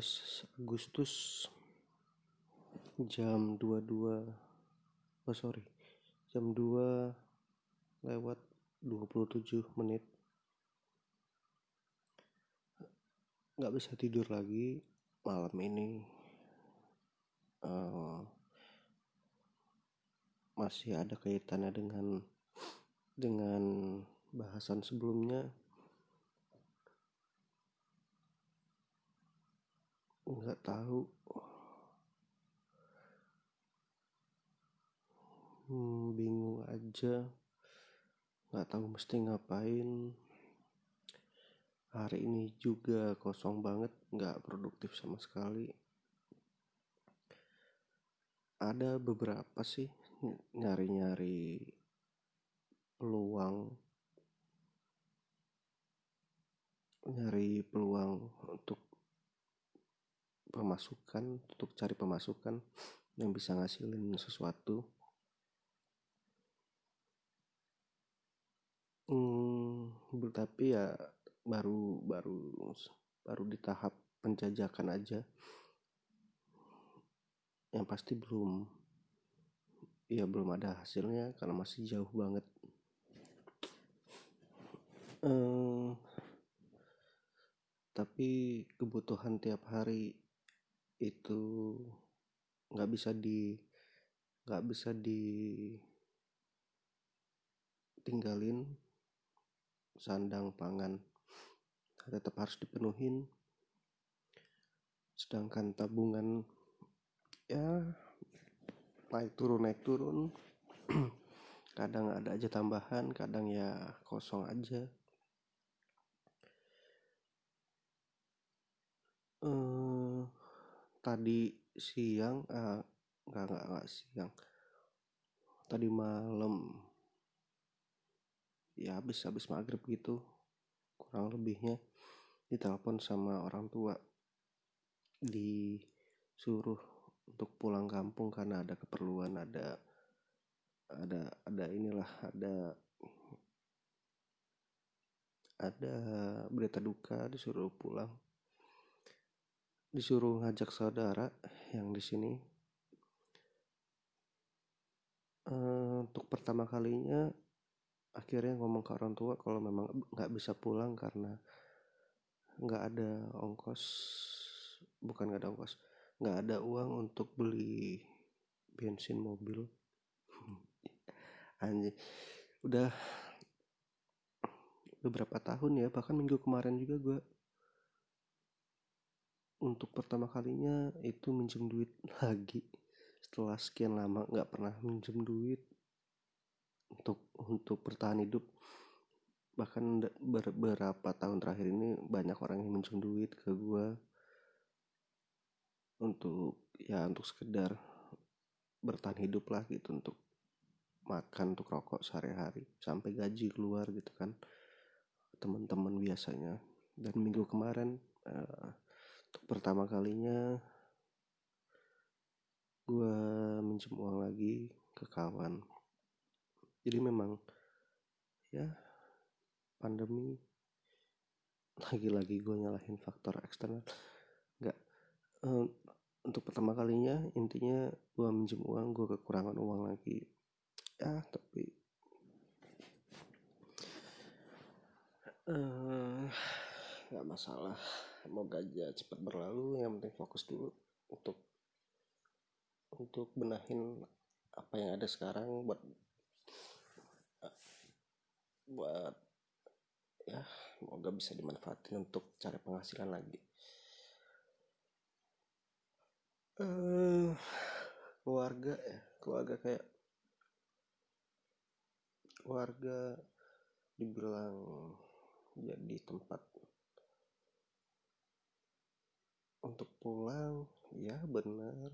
Agustus jam 2:27 nggak bisa tidur lagi malam ini. Masih ada kaitannya dengan bahasan sebelumnya. Nggak tahu. Bingung aja. Nggak tahu mesti ngapain. Hari ini juga kosong banget, nggak produktif sama sekali. Ada beberapa sih nyari-nyari peluang, untuk pemasukan, untuk cari pemasukan yang bisa ngasilin sesuatu. Tapi ya baru di tahap penjajakan aja, yang pasti belum ada hasilnya karena masih jauh banget. Tapi kebutuhan tiap hari itu nggak bisa ditinggalin. Sandang pangan tetap harus dipenuhin, sedangkan tabungan ya naik turun kadang ada aja tambahan, kadang ya kosong aja. Tadi siang enggak siang, tadi malam ya habis maghrib gitu kurang lebihnya, ditelepon sama orang tua, disuruh untuk pulang kampung karena ada keperluan, ada berita duka, disuruh pulang, disuruh ngajak saudara yang di sini. Untuk pertama kalinya akhirnya ngomong ke orang tua kalau memang nggak bisa pulang karena nggak ada uang untuk beli bensin mobil. Anjir, udah beberapa tahun ya, bahkan minggu kemarin juga gue untuk pertama kalinya itu minjem duit lagi setelah sekian lama nggak pernah minjem duit untuk bertahan hidup. Bahkan beberapa tahun terakhir ini banyak orang yang minjem duit ke gue untuk sekedar bertahan hidup lah gitu, untuk makan, untuk rokok sehari-hari sampai gaji keluar gitu kan, teman-teman biasanya. Dan minggu kemarin untuk pertama kalinya gue minjem uang lagi ke kawan. Jadi memang ya pandemi, lagi-lagi gue nyalahin faktor eksternal. Untuk pertama kalinya intinya gue minjem uang, gue kekurangan uang lagi ya. Tapi gak masalah, semoga aja cepat berlalu. Yang penting fokus dulu untuk benahin apa yang ada sekarang, buat ya semoga bisa dimanfaatin untuk cari penghasilan lagi. Keluarga dibilang jadi tempat untuk pulang, ya benar.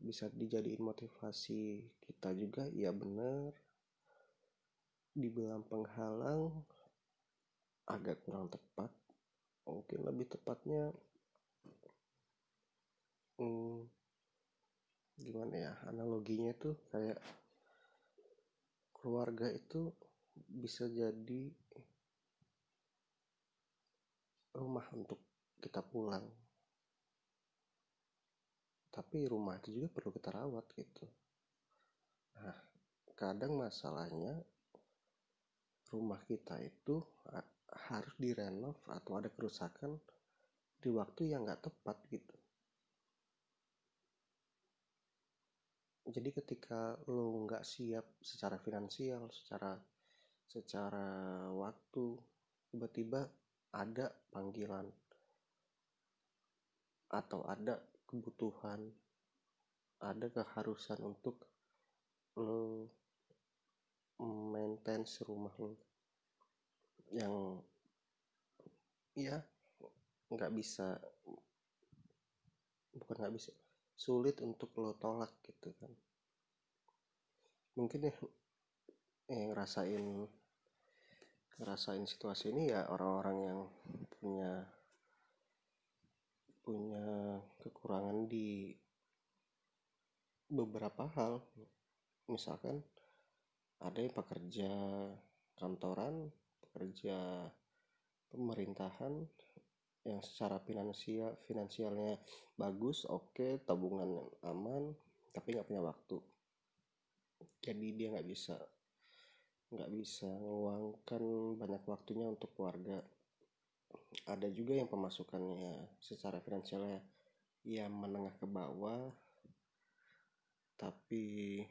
Bisa dijadiin motivasi kita juga, ya benar. Dibilang penghalang agak kurang tepat, mungkin lebih tepatnya gimana ya analoginya tuh, kayak keluarga itu bisa jadi rumah untuk kita pulang tapi rumah itu juga perlu kita rawat gitu. Nah, kadang masalahnya rumah kita itu harus direnov atau ada kerusakan di waktu yang nggak tepat gitu. Jadi ketika lo nggak siap secara finansial, secara waktu, tiba-tiba ada panggilan atau ada kebutuhan, ada keharusan untuk lo maintain rumah lo yang ya nggak bisa, sulit untuk lo tolak gitu kan. Mungkin yang ngerasain situasi ini ya orang-orang yang punya kekurangan di beberapa hal. Misalkan ada yang pekerja kantoran, pekerja pemerintahan yang secara finansialnya bagus, oke, tabungan aman, tapi nggak punya waktu. Jadi dia nggak bisa meluangkan banyak waktunya untuk keluarga. Ada juga yang pemasukannya secara finansialnya ya menengah ke bawah, tapi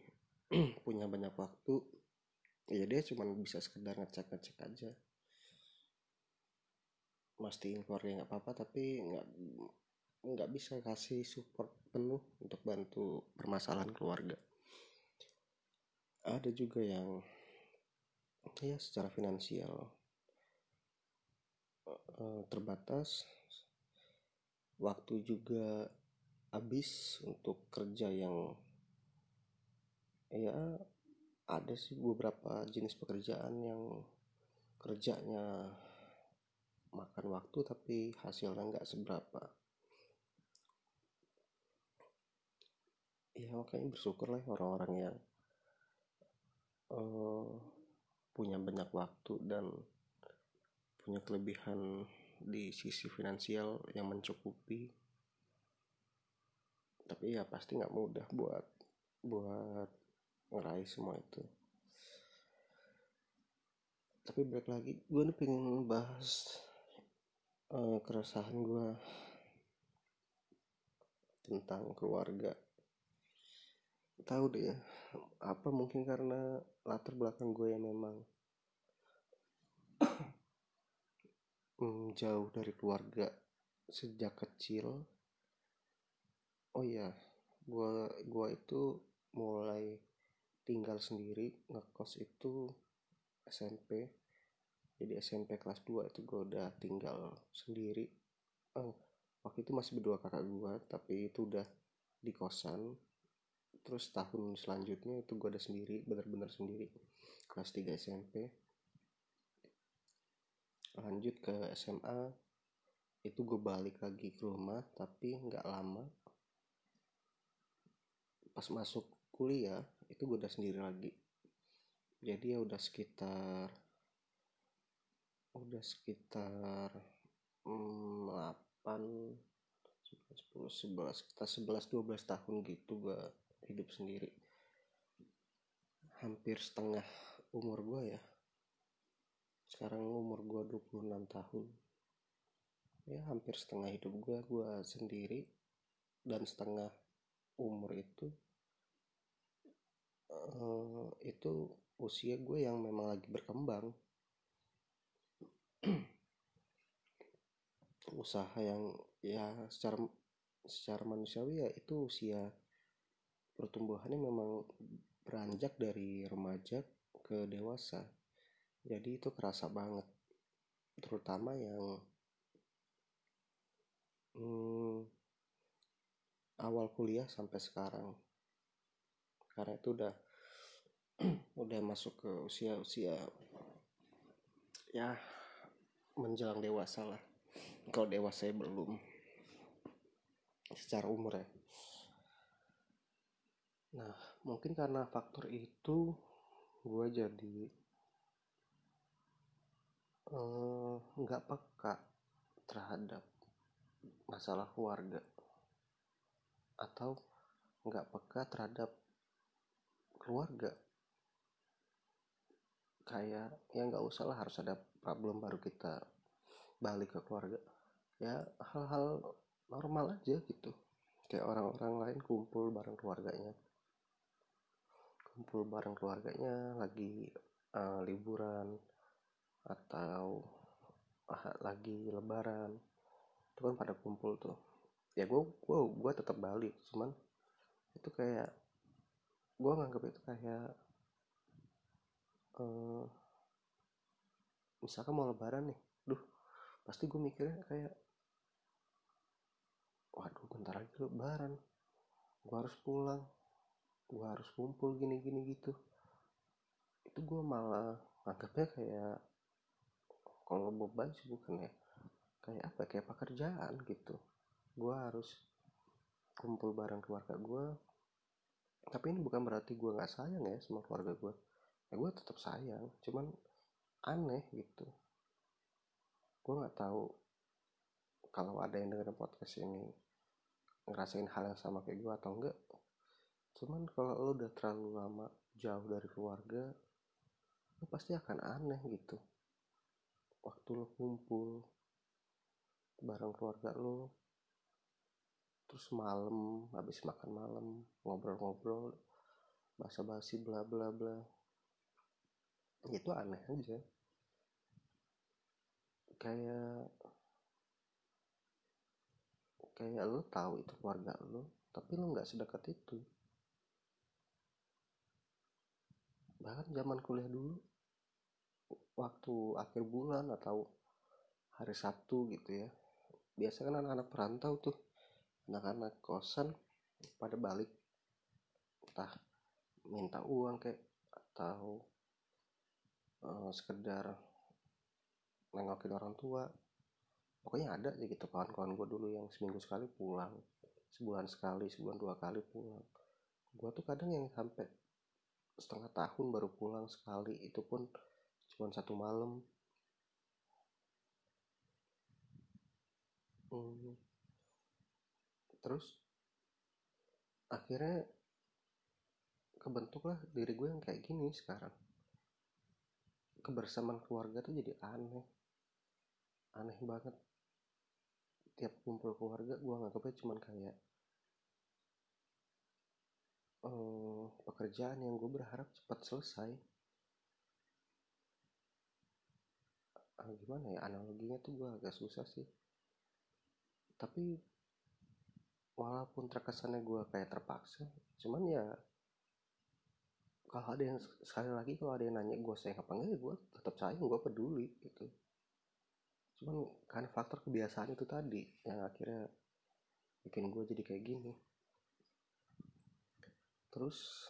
punya banyak waktu, ya dia cuma bisa sekedar ngecek aja, mastiin keluarga nggak apa-apa, tapi nggak bisa kasih support penuh untuk bantu permasalahan keluarga. Ada juga yang ya secara finansial terbatas, waktu juga habis untuk kerja yang ya ada sih beberapa jenis pekerjaan yang kerjanya makan waktu tapi hasilnya nggak seberapa. Ya makanya bersyukurlah orang-orang yang punya banyak waktu dan punya kelebihan di sisi finansial yang mencukupi. Tapi ya pasti nggak mudah buat ngeraih semua itu. Tapi balik lagi, gue nih pengen bahas keresahan gue tentang keluarga. Tahu deh ya, apa mungkin karena latar belakang gue yang memang jauh dari keluarga sejak kecil. Oh iya, gue itu mulai tinggal sendiri, ngekos itu SMP. Jadi SMP kelas 2 itu gue udah tinggal sendiri. Waktu itu masih berdua kakak gue, tapi itu udah di kosan. Terus tahun selanjutnya itu gue ada sendiri, benar-benar sendiri, kelas 3 SMP. Lanjut ke SMA, itu gue balik lagi ke rumah, tapi nggak lama. Pas masuk kuliah, itu gue udah sendiri lagi. Jadi ya udah sekitar 11-12 tahun gitu gue hidup sendiri. Hampir setengah umur gue ya. Sekarang umur gue 26 tahun. Ya hampir setengah hidup gue sendiri. Dan setengah umur itu usia gue yang memang lagi berkembang. Usaha yang ya secara manusiawi ya itu usia pertumbuhannya memang beranjak dari remaja ke dewasa. Jadi itu kerasa banget, terutama yang awal kuliah sampai sekarang. Karena itu udah masuk ke usia ya menjelang dewasa lah. Kalau dewasa ya belum secara umur ya. Nah, mungkin karena faktor itu gue jadi nggak peka terhadap masalah keluarga. atau nggak peka terhadap keluarga. Kayak ya nggak usah lah harus ada problem baru kita balik ke keluarga, ya hal-hal normal aja gitu, kayak orang-orang lain kumpul bareng keluarganya lagi liburan atau lagi lebaran, itu kan pada kumpul tuh. Ya gue tetap balik, cuman itu kayak gue nganggap itu kayak misalkan mau lebaran nih, pasti gue mikirnya kayak, waduh bentar lagi lebaran, gue harus pulang, gue harus kumpul gini-gini gitu. Itu gue malah anggapnya kayak, kalau beban sih bukan ya, kayak pekerjaan gitu. Gue harus kumpul bareng keluarga gue, tapi ini bukan berarti gue gak sayang ya sama keluarga gue, ya gue tetap sayang, cuman aneh gitu. Gue nggak tahu kalau ada yang dengerin podcast ini ngerasain hal yang sama kayak gue atau enggak. Cuman kalau lo udah terlalu lama jauh dari keluarga, lo pasti akan aneh gitu. Waktu lo kumpul bareng keluarga lo, terus malam habis makan malam ngobrol-ngobrol, basa-basi bla bla bla, itu aneh aja. Kayak lo tahu itu keluarga lo, tapi lo nggak sedekat itu. Bahkan zaman kuliah dulu, waktu akhir bulan atau hari Sabtu gitu ya, biasanya kan anak-anak perantau tuh, anak-anak kosan pada balik, entah minta uang kayak atau sekedar nengokin orang tua. Pokoknya ada aja gitu kawan-kawan gue dulu yang seminggu sekali pulang, sebulan sekali, sebulan dua kali pulang. Gue tuh kadang yang sampai setengah tahun baru pulang sekali, itu pun cuma satu malam. Terus akhirnya kebentuklah diri gue yang kayak gini sekarang. Kebersamaan keluarga tuh jadi aneh banget. Tiap kumpul keluarga gue nganggapnya cuman kayak pekerjaan yang gue berharap cepat selesai. Gimana ya analoginya tuh gue agak susah sih, tapi walaupun terkesannya gue kayak terpaksa, cuman ya kalau ada yang, sekali lagi kalau ada yang nanya gue sayang apa enggak, ya gue tetap sayang, gue peduli gitu. Cuman karena faktor kebiasaan itu tadi yang akhirnya bikin gue jadi kayak gini. Terus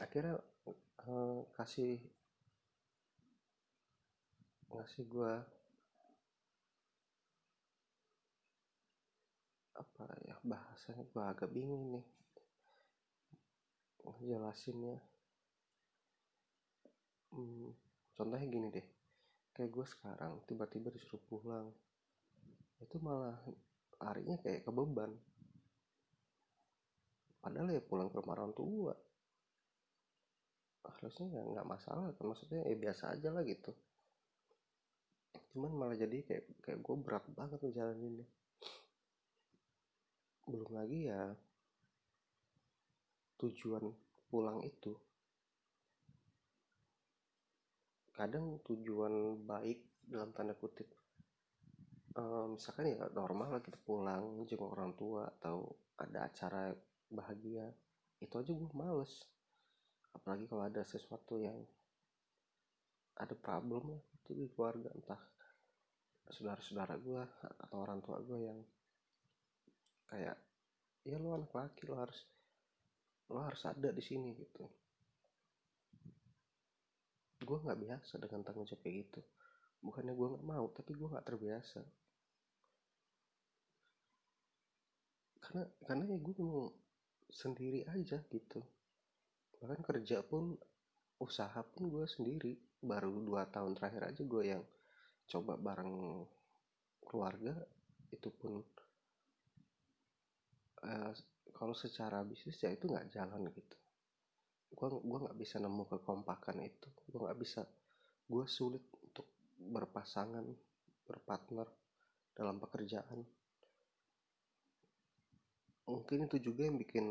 akhirnya ngasih gue apa ya bahasanya, gue agak bingung nih jelasinnya. Contohnya gini deh, kayak gue sekarang tiba-tiba disuruh pulang, itu malah larinya kayak ke beban. Padahal ya pulang ke rumah orang tua harusnya ya nggak masalah, maksudnya ya biasa aja lah gitu. Cuman malah jadi kayak gue berat banget ngejalaninnya. Belum lagi ya tujuan pulang itu, kadang tujuan baik dalam tanda kutip, misalkan ya normal lah kita pulang jenguk orang tua atau ada acara bahagia, itu aja gue males. Apalagi kalau ada sesuatu yang ada problem itu di keluarga, entah saudara-saudara gue atau orang tua gue yang kayak ya lu anak laki, lo harus ada di sini gitu. Gue nggak biasa dengan tanggung jawab kayak gitu. Bukannya gue nggak mau, tapi gue nggak terbiasa. Karena ya gue mau sendiri aja gitu. Bahkan kerja pun, usaha pun gue sendiri. Baru 2 tahun terakhir aja gue yang coba bareng keluarga, itu pun kalau secara bisnis ya itu nggak jalan gitu. Gue nggak bisa nemu kekompakan itu. Gue sulit untuk berpasangan, berpartner dalam pekerjaan. Mungkin itu juga yang bikin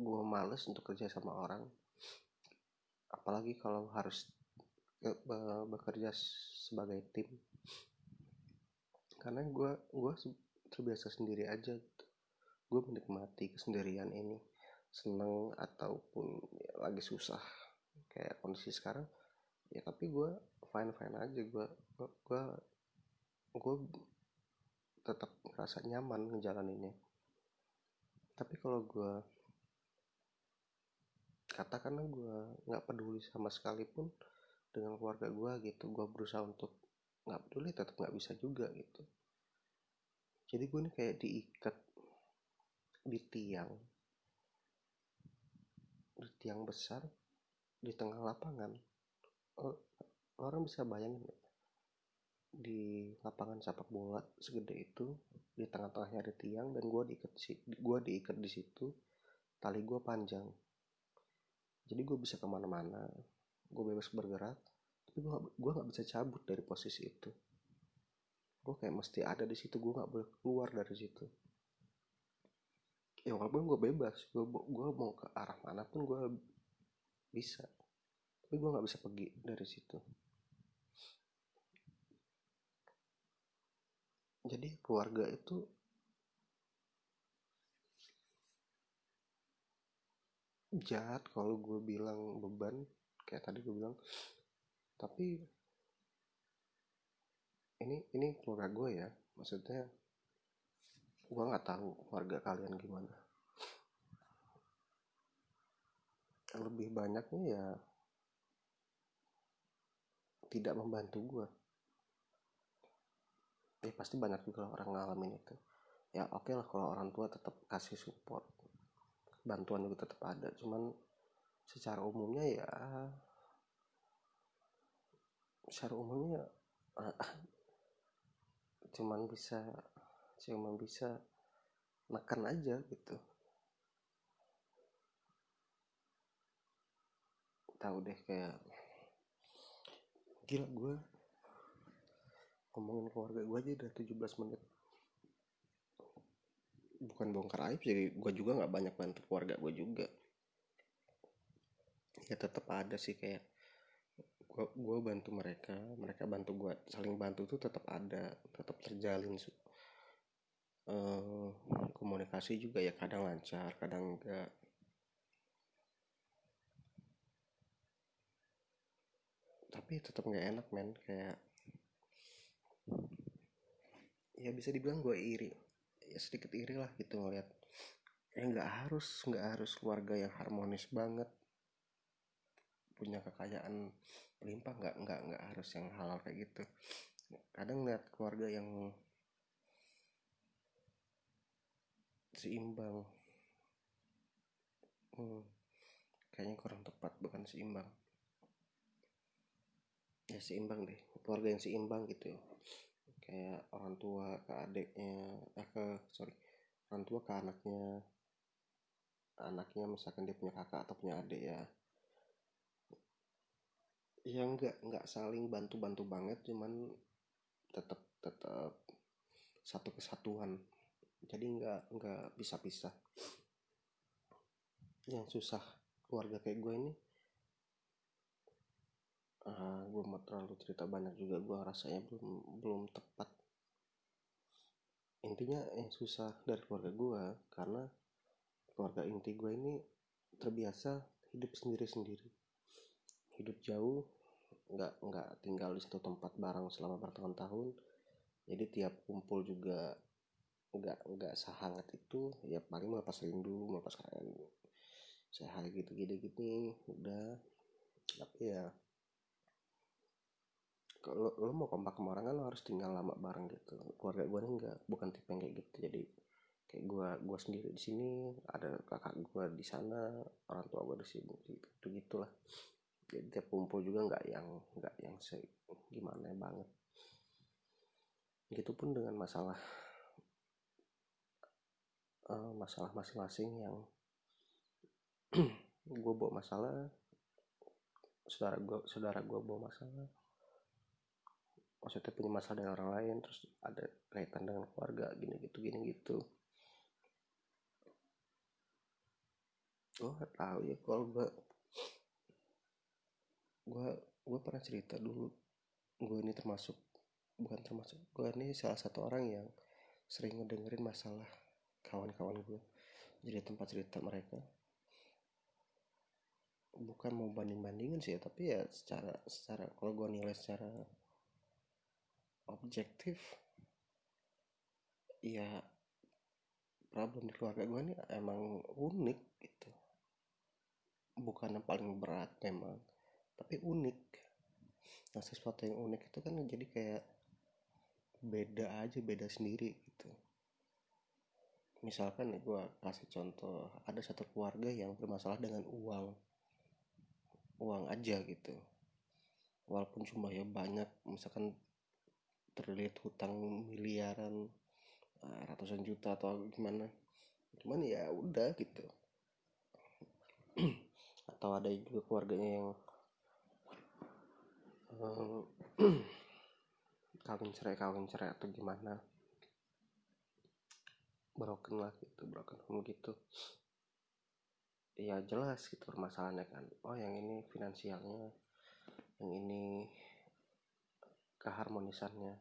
gue males untuk kerja sama orang, apalagi kalau harus bekerja sebagai tim, karena gue terbiasa sendiri aja gitu. Gue menikmati kesendirian ini, seneng ataupun ya, lagi susah kayak kondisi sekarang ya, tapi gue fine aja. Gue tetap merasa nyaman ngejalaninnya. Tapi kalau gue katakanlah gue nggak peduli sama sekalipun dengan keluarga gue gitu, gue berusaha untuk nggak peduli, tetap nggak bisa juga gitu. Jadi gue nih kayak diikat di tiang besar di tengah lapangan. Orang bisa bayangin di lapangan sepak bola segede itu, di tengah-tengahnya ada tiang, dan gue diikat di situ, tali gue panjang. Jadi gue bisa kemana-mana, gue bebas bergerak, tapi gue nggak bisa cabut dari posisi itu. Gue kayak mesti ada di situ, gue nggak boleh keluar dari situ. Ya walaupun gue bebas, gue mau ke arah mana pun gue bisa, tapi gue nggak bisa pergi dari situ. Jadi keluarga itu jahat kalau gue bilang beban, kayak tadi gue bilang. Tapi ini keluarga gue ya, maksudnya gue nggak tahu keluarga kalian gimana. Lebih banyaknya ya tidak membantu gue. Ya pasti banyak juga orang ngalamin itu. Ya oke lah kalau orang tua tetap kasih support, bantuan juga tetap ada. Cuman secara umumnya cuman bisa neken aja gitu. Tahu deh, kayak gila gue ngomongin keluarga gue aja udah 17 menit. Bukan bongkar aib, jadi gue juga gak banyak bantu keluarga gue juga. Ya tetap ada sih, kayak gue bantu mereka bantu gue, saling bantu tuh tetap ada, tetap terjalin. Komunikasi juga ya kadang lancar, kadang enggak. Tapi tetap gak enak men, kayak ya bisa dibilang gue iri, ya sedikit iri lah gitu ngeliat. Ya nggak harus keluarga yang harmonis banget, punya kekayaan melimpah, nggak harus yang halal kayak gitu. Kadang ngeliat keluarga yang seimbang, kayaknya kurang tepat, bukan seimbang. Ya seimbang deh, keluarga yang seimbang gitu ya. Kayak orang tua ke adiknya, orang tua ke anaknya misalkan dia punya kakak atau punya adik ya. Ya nggak saling bantu banget, cuman tetap satu kesatuan. Jadi nggak pisah-pisah. Yang susah keluarga kayak gue ini. Gue mau terlalu cerita banyak juga, gue rasanya belum tepat. Intinya yang susah dari keluarga gue, karena keluarga inti gue ini terbiasa hidup sendiri-sendiri, hidup jauh, nggak tinggal di satu tempat bareng selama bertahun-tahun. Jadi tiap kumpul juga nggak sehangat itu, ya paling melepas rindu, melepas kangen, sehari gitu udah. Tapi ya kalau lo mau kompak sama orang kan lo harus tinggal lama bareng gitu. Keluarga gue nih enggak, bukan tipe yang kayak gitu. Jadi kayak gue sendiri di sini, ada kakak gue di sana, orang tua gue di sini, gitu-gitulah. Jadi tiap kumpul juga enggak yang gimana banget. Begitupun dengan masalah masalah masing-masing yang gue bawa masalah, saudara gue bawa masalah, maksudnya punya masalah dengan orang lain, terus ada kaitan dengan keluarga, gini gitu. Gue nggak tahu ya, kalau gue pernah cerita dulu, gue ini salah satu orang yang sering ngedengerin masalah kawan-kawan gue, jadi tempat cerita mereka. Bukan mau banding-bandingin sih ya, tapi ya secara kalau gue nilai secara objektif, ya problem di keluarga gue ini emang unik gitu, bukan yang paling berat memang, tapi unik. Nah, sesuatu yang unik itu kan jadi kayak beda sendiri gitu. Misalkan gue kasih contoh, ada satu keluarga yang bermasalah dengan uang aja gitu, walaupun jumlahnya banyak, misalkan terlihat hutang miliaran, ratusan juta atau gimana, cuman ya udah gitu. Atau ada juga keluarganya yang kawin cerai atau gimana, broken home gitu. Ya jelas gitu permasalahannya kan, oh yang ini finansialnya, yang ini keharmonisannya.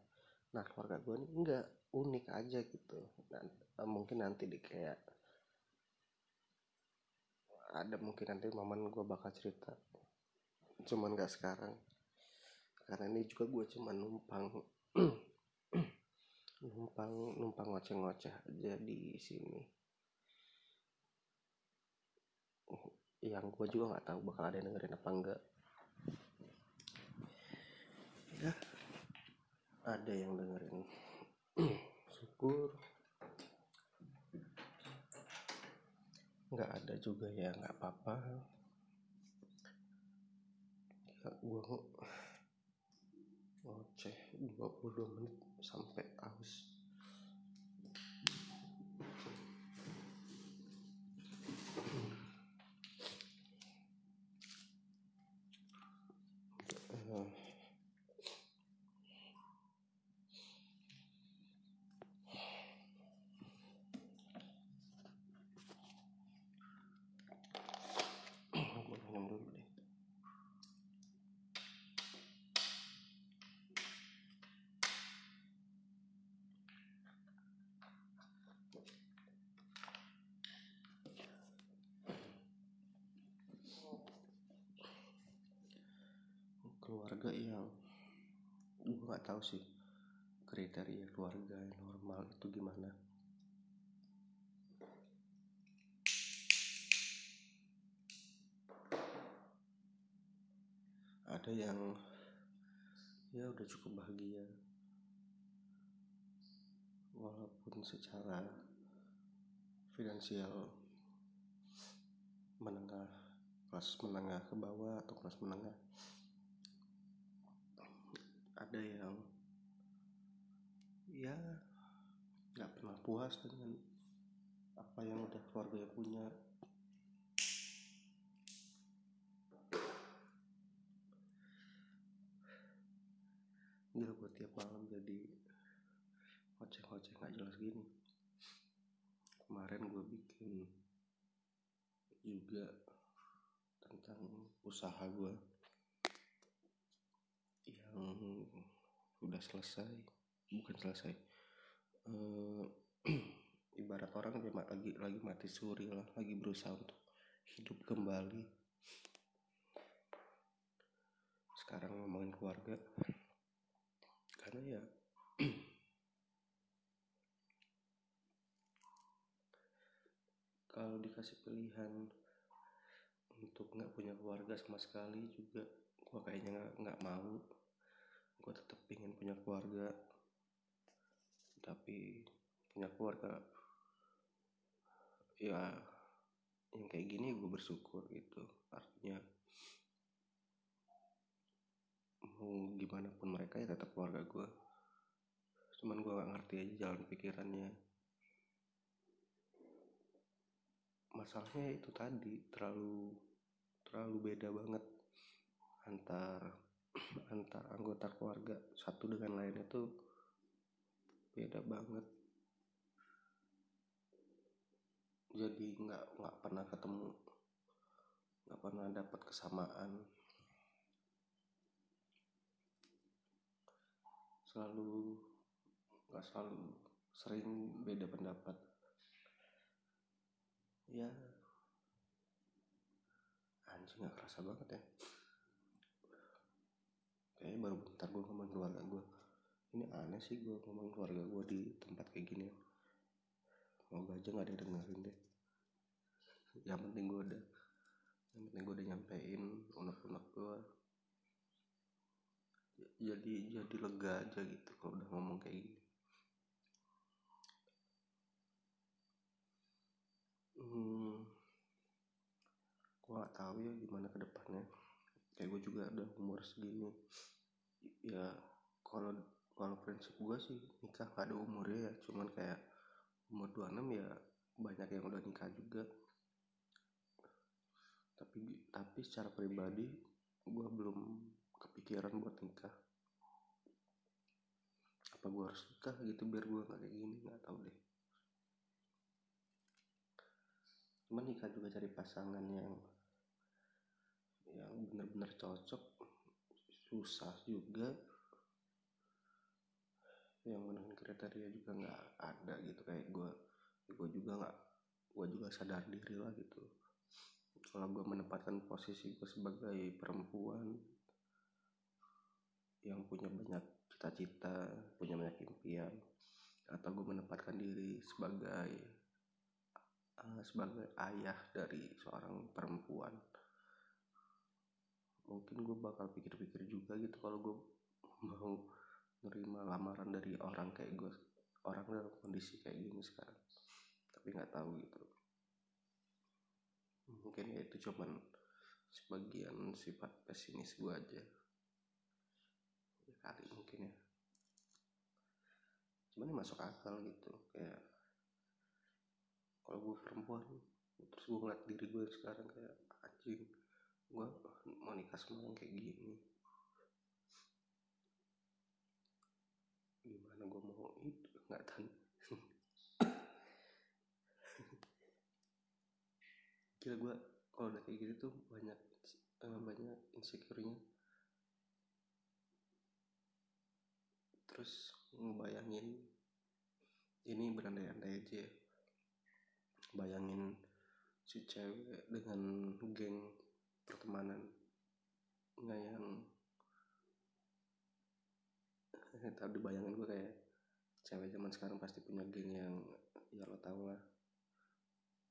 Nah keluarga gue ini enggak, unik aja gitu. Dan mungkin nanti nanti momen gue bakal cerita, cuman gak sekarang karena ini juga gue cuman numpang ngoceh aja di sini. Yang gue juga nggak tahu bakal ada yang dengerin apa enggak ya, ada yang dengerin syukur, nggak ada juga ya nggak apa-apa. Gue ngoceh 22 menit sampai aus. Keluarga yang gue nggak tahu sih kriteria keluarga yang normal itu gimana. Ada yang ya udah cukup bahagia, walaupun secara finansial menengah, kelas menengah ke bawah atau kelas menengah. Ada yang ya nggak pernah puas dengan apa yang udah keluarga punya. Gila, gue tiap malam jadi ngoceh nggak jelas gini. Kemarin gue bikin juga tentang usaha gue yang udah selesai, ibarat orang lagi mati suri lah, lagi berusaha untuk hidup kembali. Sekarang ngomongin keluarga karena ya kalau dikasih pilihan untuk nggak punya keluarga sama sekali juga gue kayaknya nggak mau. Gue tetap ingin punya keluarga, tapi punya keluarga ya yang kayak gini gue bersyukur gitu. Artinya mau gimana pun mereka ya tetap keluarga gue, cuman gue gak ngerti aja jalan pikirannya. masalahnya itu tadi terlalu beda banget antar anggota keluarga satu dengan lainnya tuh beda banget. Jadi nggak pernah ketemu, nggak pernah dapat kesamaan, selalu sering beda pendapat ya. Anjing, nggak kerasa banget ya. Kayaknya baru bentar gue ngomongin keluarga gue. Ini aneh sih gue ngomongin keluarga gue di tempat kayak gini. Moga aja nggak ada yang dengerin deh. Yang penting gue udah nyampein unek-unek gue. Jadi lega aja gitu kalau udah ngomong kayak gini. Gue nggak tahu ya gimana kedepannya. Kayak gue juga udah umur segini ya. Kalau prinsip gue sih nikah gak ada umurnya ya, cuman kayak umur 26 ya banyak yang udah nikah juga. Tapi secara pribadi gue belum kepikiran buat nikah. Apa gue harus nikah gitu biar gue gak kayak gini? Nggak tahu deh. Cuman nikah juga cari pasangan yang benar-benar cocok susah juga, yang memenuhi kriteria juga nggak ada gitu. Kayak gue juga sadar diri lah gitu. Kalau gue menempatkan posisi gue sebagai perempuan yang punya banyak cita-cita, punya banyak impian, atau gue menempatkan diri sebagai ayah dari seorang perempuan, mungkin gue bakal pikir-pikir juga gitu kalau gue mau nerima lamaran dari orang kayak gue, orang dalam kondisi kayak gini sekarang. Tapi nggak tahu gitu, mungkin ya itu cuman sebagian sifat pesimis gue aja ya kali mungkin ya. Cuman ini masuk akal gitu, kayak kalau gue perempuan terus gue ngeliat diri gue sekarang kayak anjing, gue mau nikah sama kayak gini, gimana gue mau itu? Nggak tahu. Kira gue kalau udah kayak gitu tuh banyak insecure-nya. Terus ngebayangin, ini berandai-andai aja, bayangin si cewek dengan geng pertemanan nggak yang tau. Dibayangin gue kayak cewek zaman sekarang pasti punya geng yang ya lo tau lah,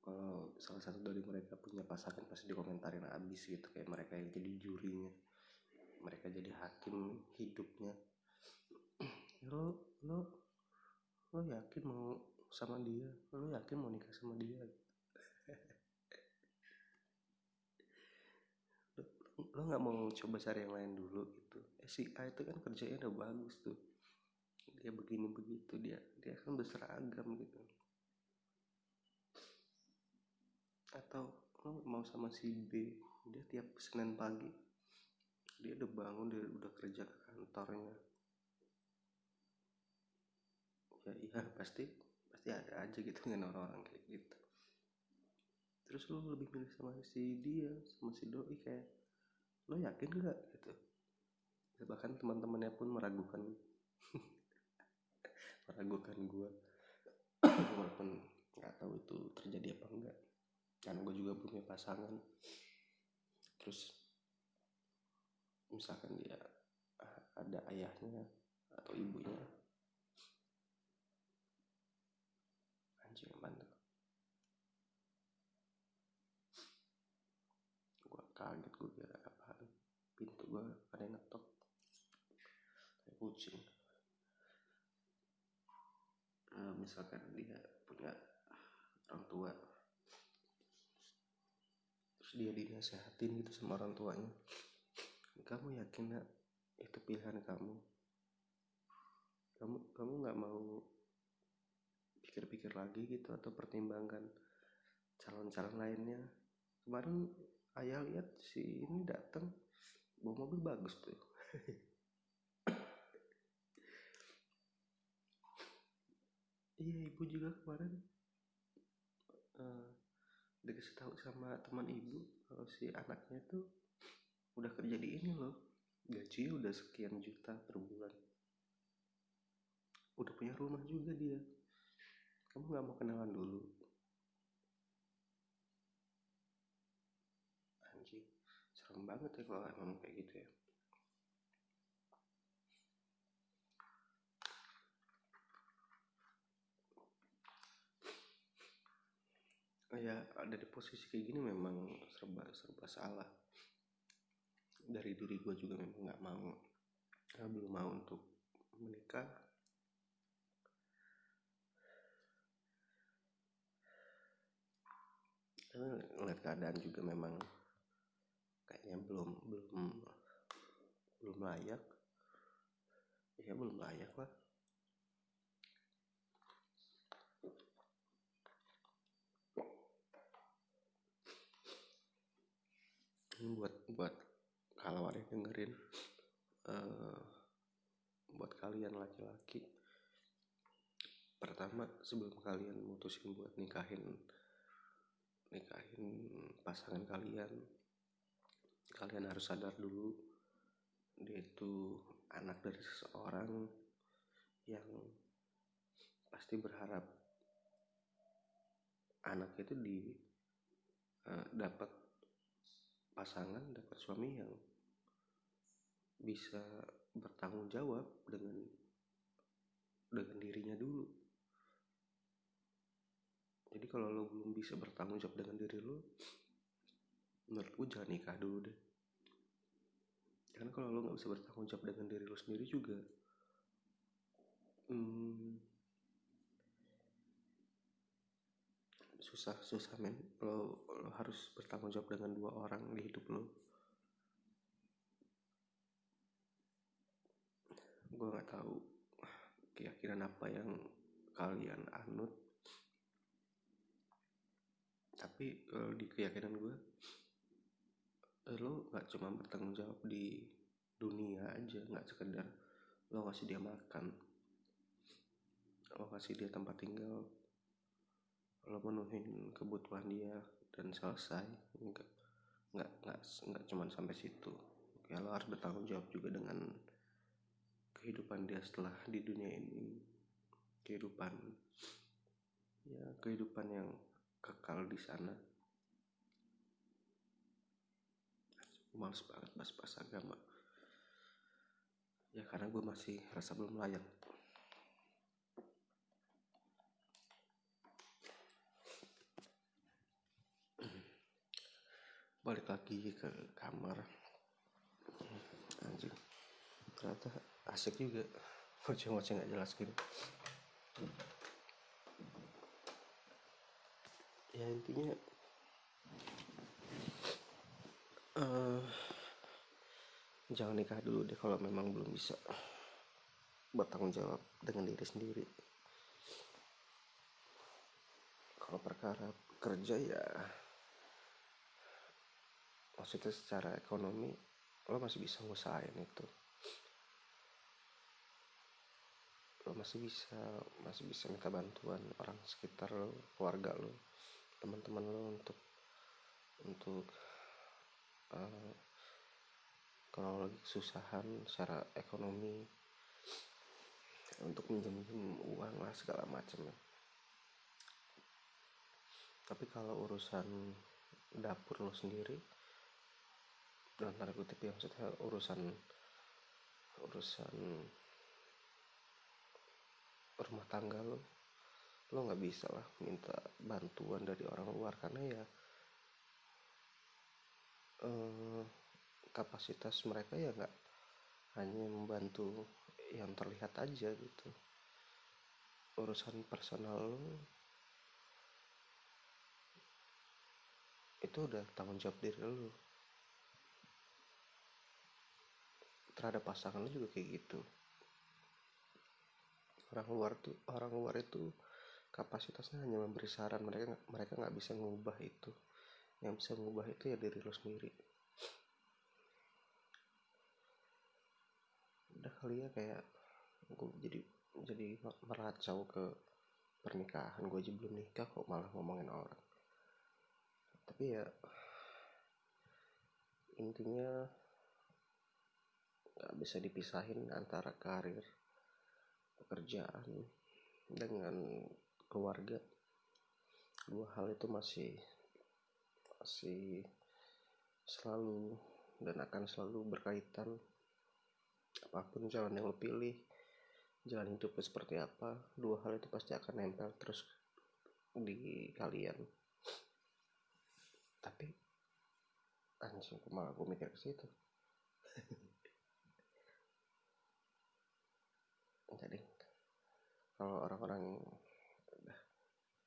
kalau salah satu dari mereka punya pasangan pasti dikomentarin abis gitu. Kayak mereka yang jadi jurinya, mereka jadi hakim hidupnya. Lo yakin mau sama dia? Lo yakin mau nikah sama dia? Lo nggak mau coba cari yang lain dulu gitu? Si A itu kan kerjanya udah bagus tuh, dia begini begitu, dia kan berseragam gitu. Atau lo mau sama si B, dia tiap Senin pagi dia udah bangun, dia udah kerja ke kantornya. Ya iya, pasti ada aja gitu dengan orang-orang kayak gitu. Terus lo lebih milih sama si dia, sama si doi, kayak lo yakin nggak gitu? Bahkan teman-temannya pun meragukan gue, walaupun nggak tahu itu terjadi apa enggak, karena gue juga belum punya pasangan. Terus misalkan dia ada ayahnya atau ibunya, anjing mantap, gue kaget. Gue kira pintu gue ada yang ngetok kayak kucing. Misalkan dia punya orang tua, terus dia dinasehatin gitu sama orang tuanya, kamu yakin gak itu pilihan kamu gak mau pikir-pikir lagi gitu, atau pertimbangkan calon-calon lainnya. Kemarin ayah lihat si ini datang bawa mobil bagus tuh. Iya, ibu juga kemarin dikasih tahu sama teman ibu kalau si anaknya tuh udah kerja di ini loh, gaji udah sekian juta per bulan, udah punya rumah juga dia. Kamu nggak mau kenalan dulu? Anjing, serem banget ya kalau emang kayak gitu ya. Ya, ada di posisi kayak gini memang serba salah. Dari diri gue juga memang nggak mau, belum mau untuk menikah. Ngeliat keadaan juga memang kayaknya belum layak. Ya belum layak lah. buat kalau ada yang dengerin, buat kalian laki-laki, pertama sebelum kalian mutusin buat nikahin pasangan kalian, kalian harus sadar dulu dia itu anak dari seseorang yang pasti berharap anak itu dapat pasangan, dapat suami yang bisa bertanggung jawab dengan dirinya dulu. Jadi kalau lo belum bisa bertanggung jawab dengan diri lo, menurut gue jangan nikah dulu deh. Karena kalau lo nggak bisa bertanggung jawab dengan diri lo sendiri juga, susah men. Lo harus bertanggung jawab dengan dua orang di hidup lo. Gue nggak tahu keyakinan apa yang kalian anut, tapi di keyakinan gue, lo nggak cuma bertanggung jawab di dunia aja, nggak sekedar lo kasih dia makan, lo kasih dia tempat tinggal, lo menuhin kebutuhan dia dan selesai. Enggak cuman sampai situ. Ya, lo harus bertanggung jawab juga dengan kehidupan dia setelah di dunia ini. Kehidupan yang kekal di sana. Males banget bahas agama. Ya karena gue masih rasa belum layak. Balik lagi ke kamar. Anjing, ternyata asik juga ngoceh-ngoceh gak jelas gitu ya. Intinya jangan nikah dulu deh kalau memang belum bisa bertanggung jawab dengan diri sendiri. Kalau perkara kerja ya, maksudnya secara ekonomi lo masih bisa ngusahain itu, lo masih bisa minta bantuan orang sekitar lo, keluarga lo, teman-teman lo untuk kalau lagi kesusahan secara ekonomi, untuk minjem uang lah segala macam. Tapi kalau urusan dapur lo sendiri, dalam tanda kutip ya, maksudnya urusan rumah tangga lo nggak bisa lah minta bantuan dari orang luar, karena ya kapasitas mereka ya nggak hanya membantu yang terlihat aja gitu. Urusan personal lo itu udah tanggung jawab diri lo. Terhadap pasangan lo juga kayak gitu. Orang luar itu kapasitasnya hanya memberi saran, mereka nggak bisa mengubah itu. Yang bisa mengubah itu ya diri lo sendiri. Udah kali ya, kayak gue jadi meracau ke pernikahan. Gue aja belum nikah kok malah ngomongin orang. Tapi ya intinya nggak bisa dipisahin antara karir, pekerjaan, dengan keluarga. Dua hal itu masih selalu dan akan selalu berkaitan. Apapun jalan yang lo pilih, jalan hidup lo seperti apa, dua hal itu pasti akan nempel terus di kalian. Tapi anjing, malah gue mikir ke situ. Jadi kalau orang-orang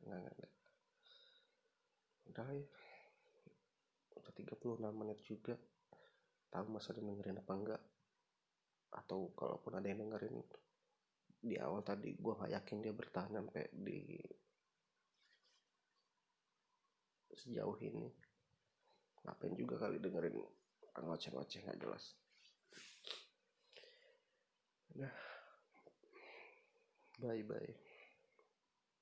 udah ya, udah 36 menit juga. Tahu masa ada dengerin apa enggak, atau kalaupun ada yang dengerin di awal tadi, gue gak yakin dia bertahan sampai di sejauh ini. Ngapain juga kali dengerin ngoceh-ngoceh gak jelas. Nah, bye-bye.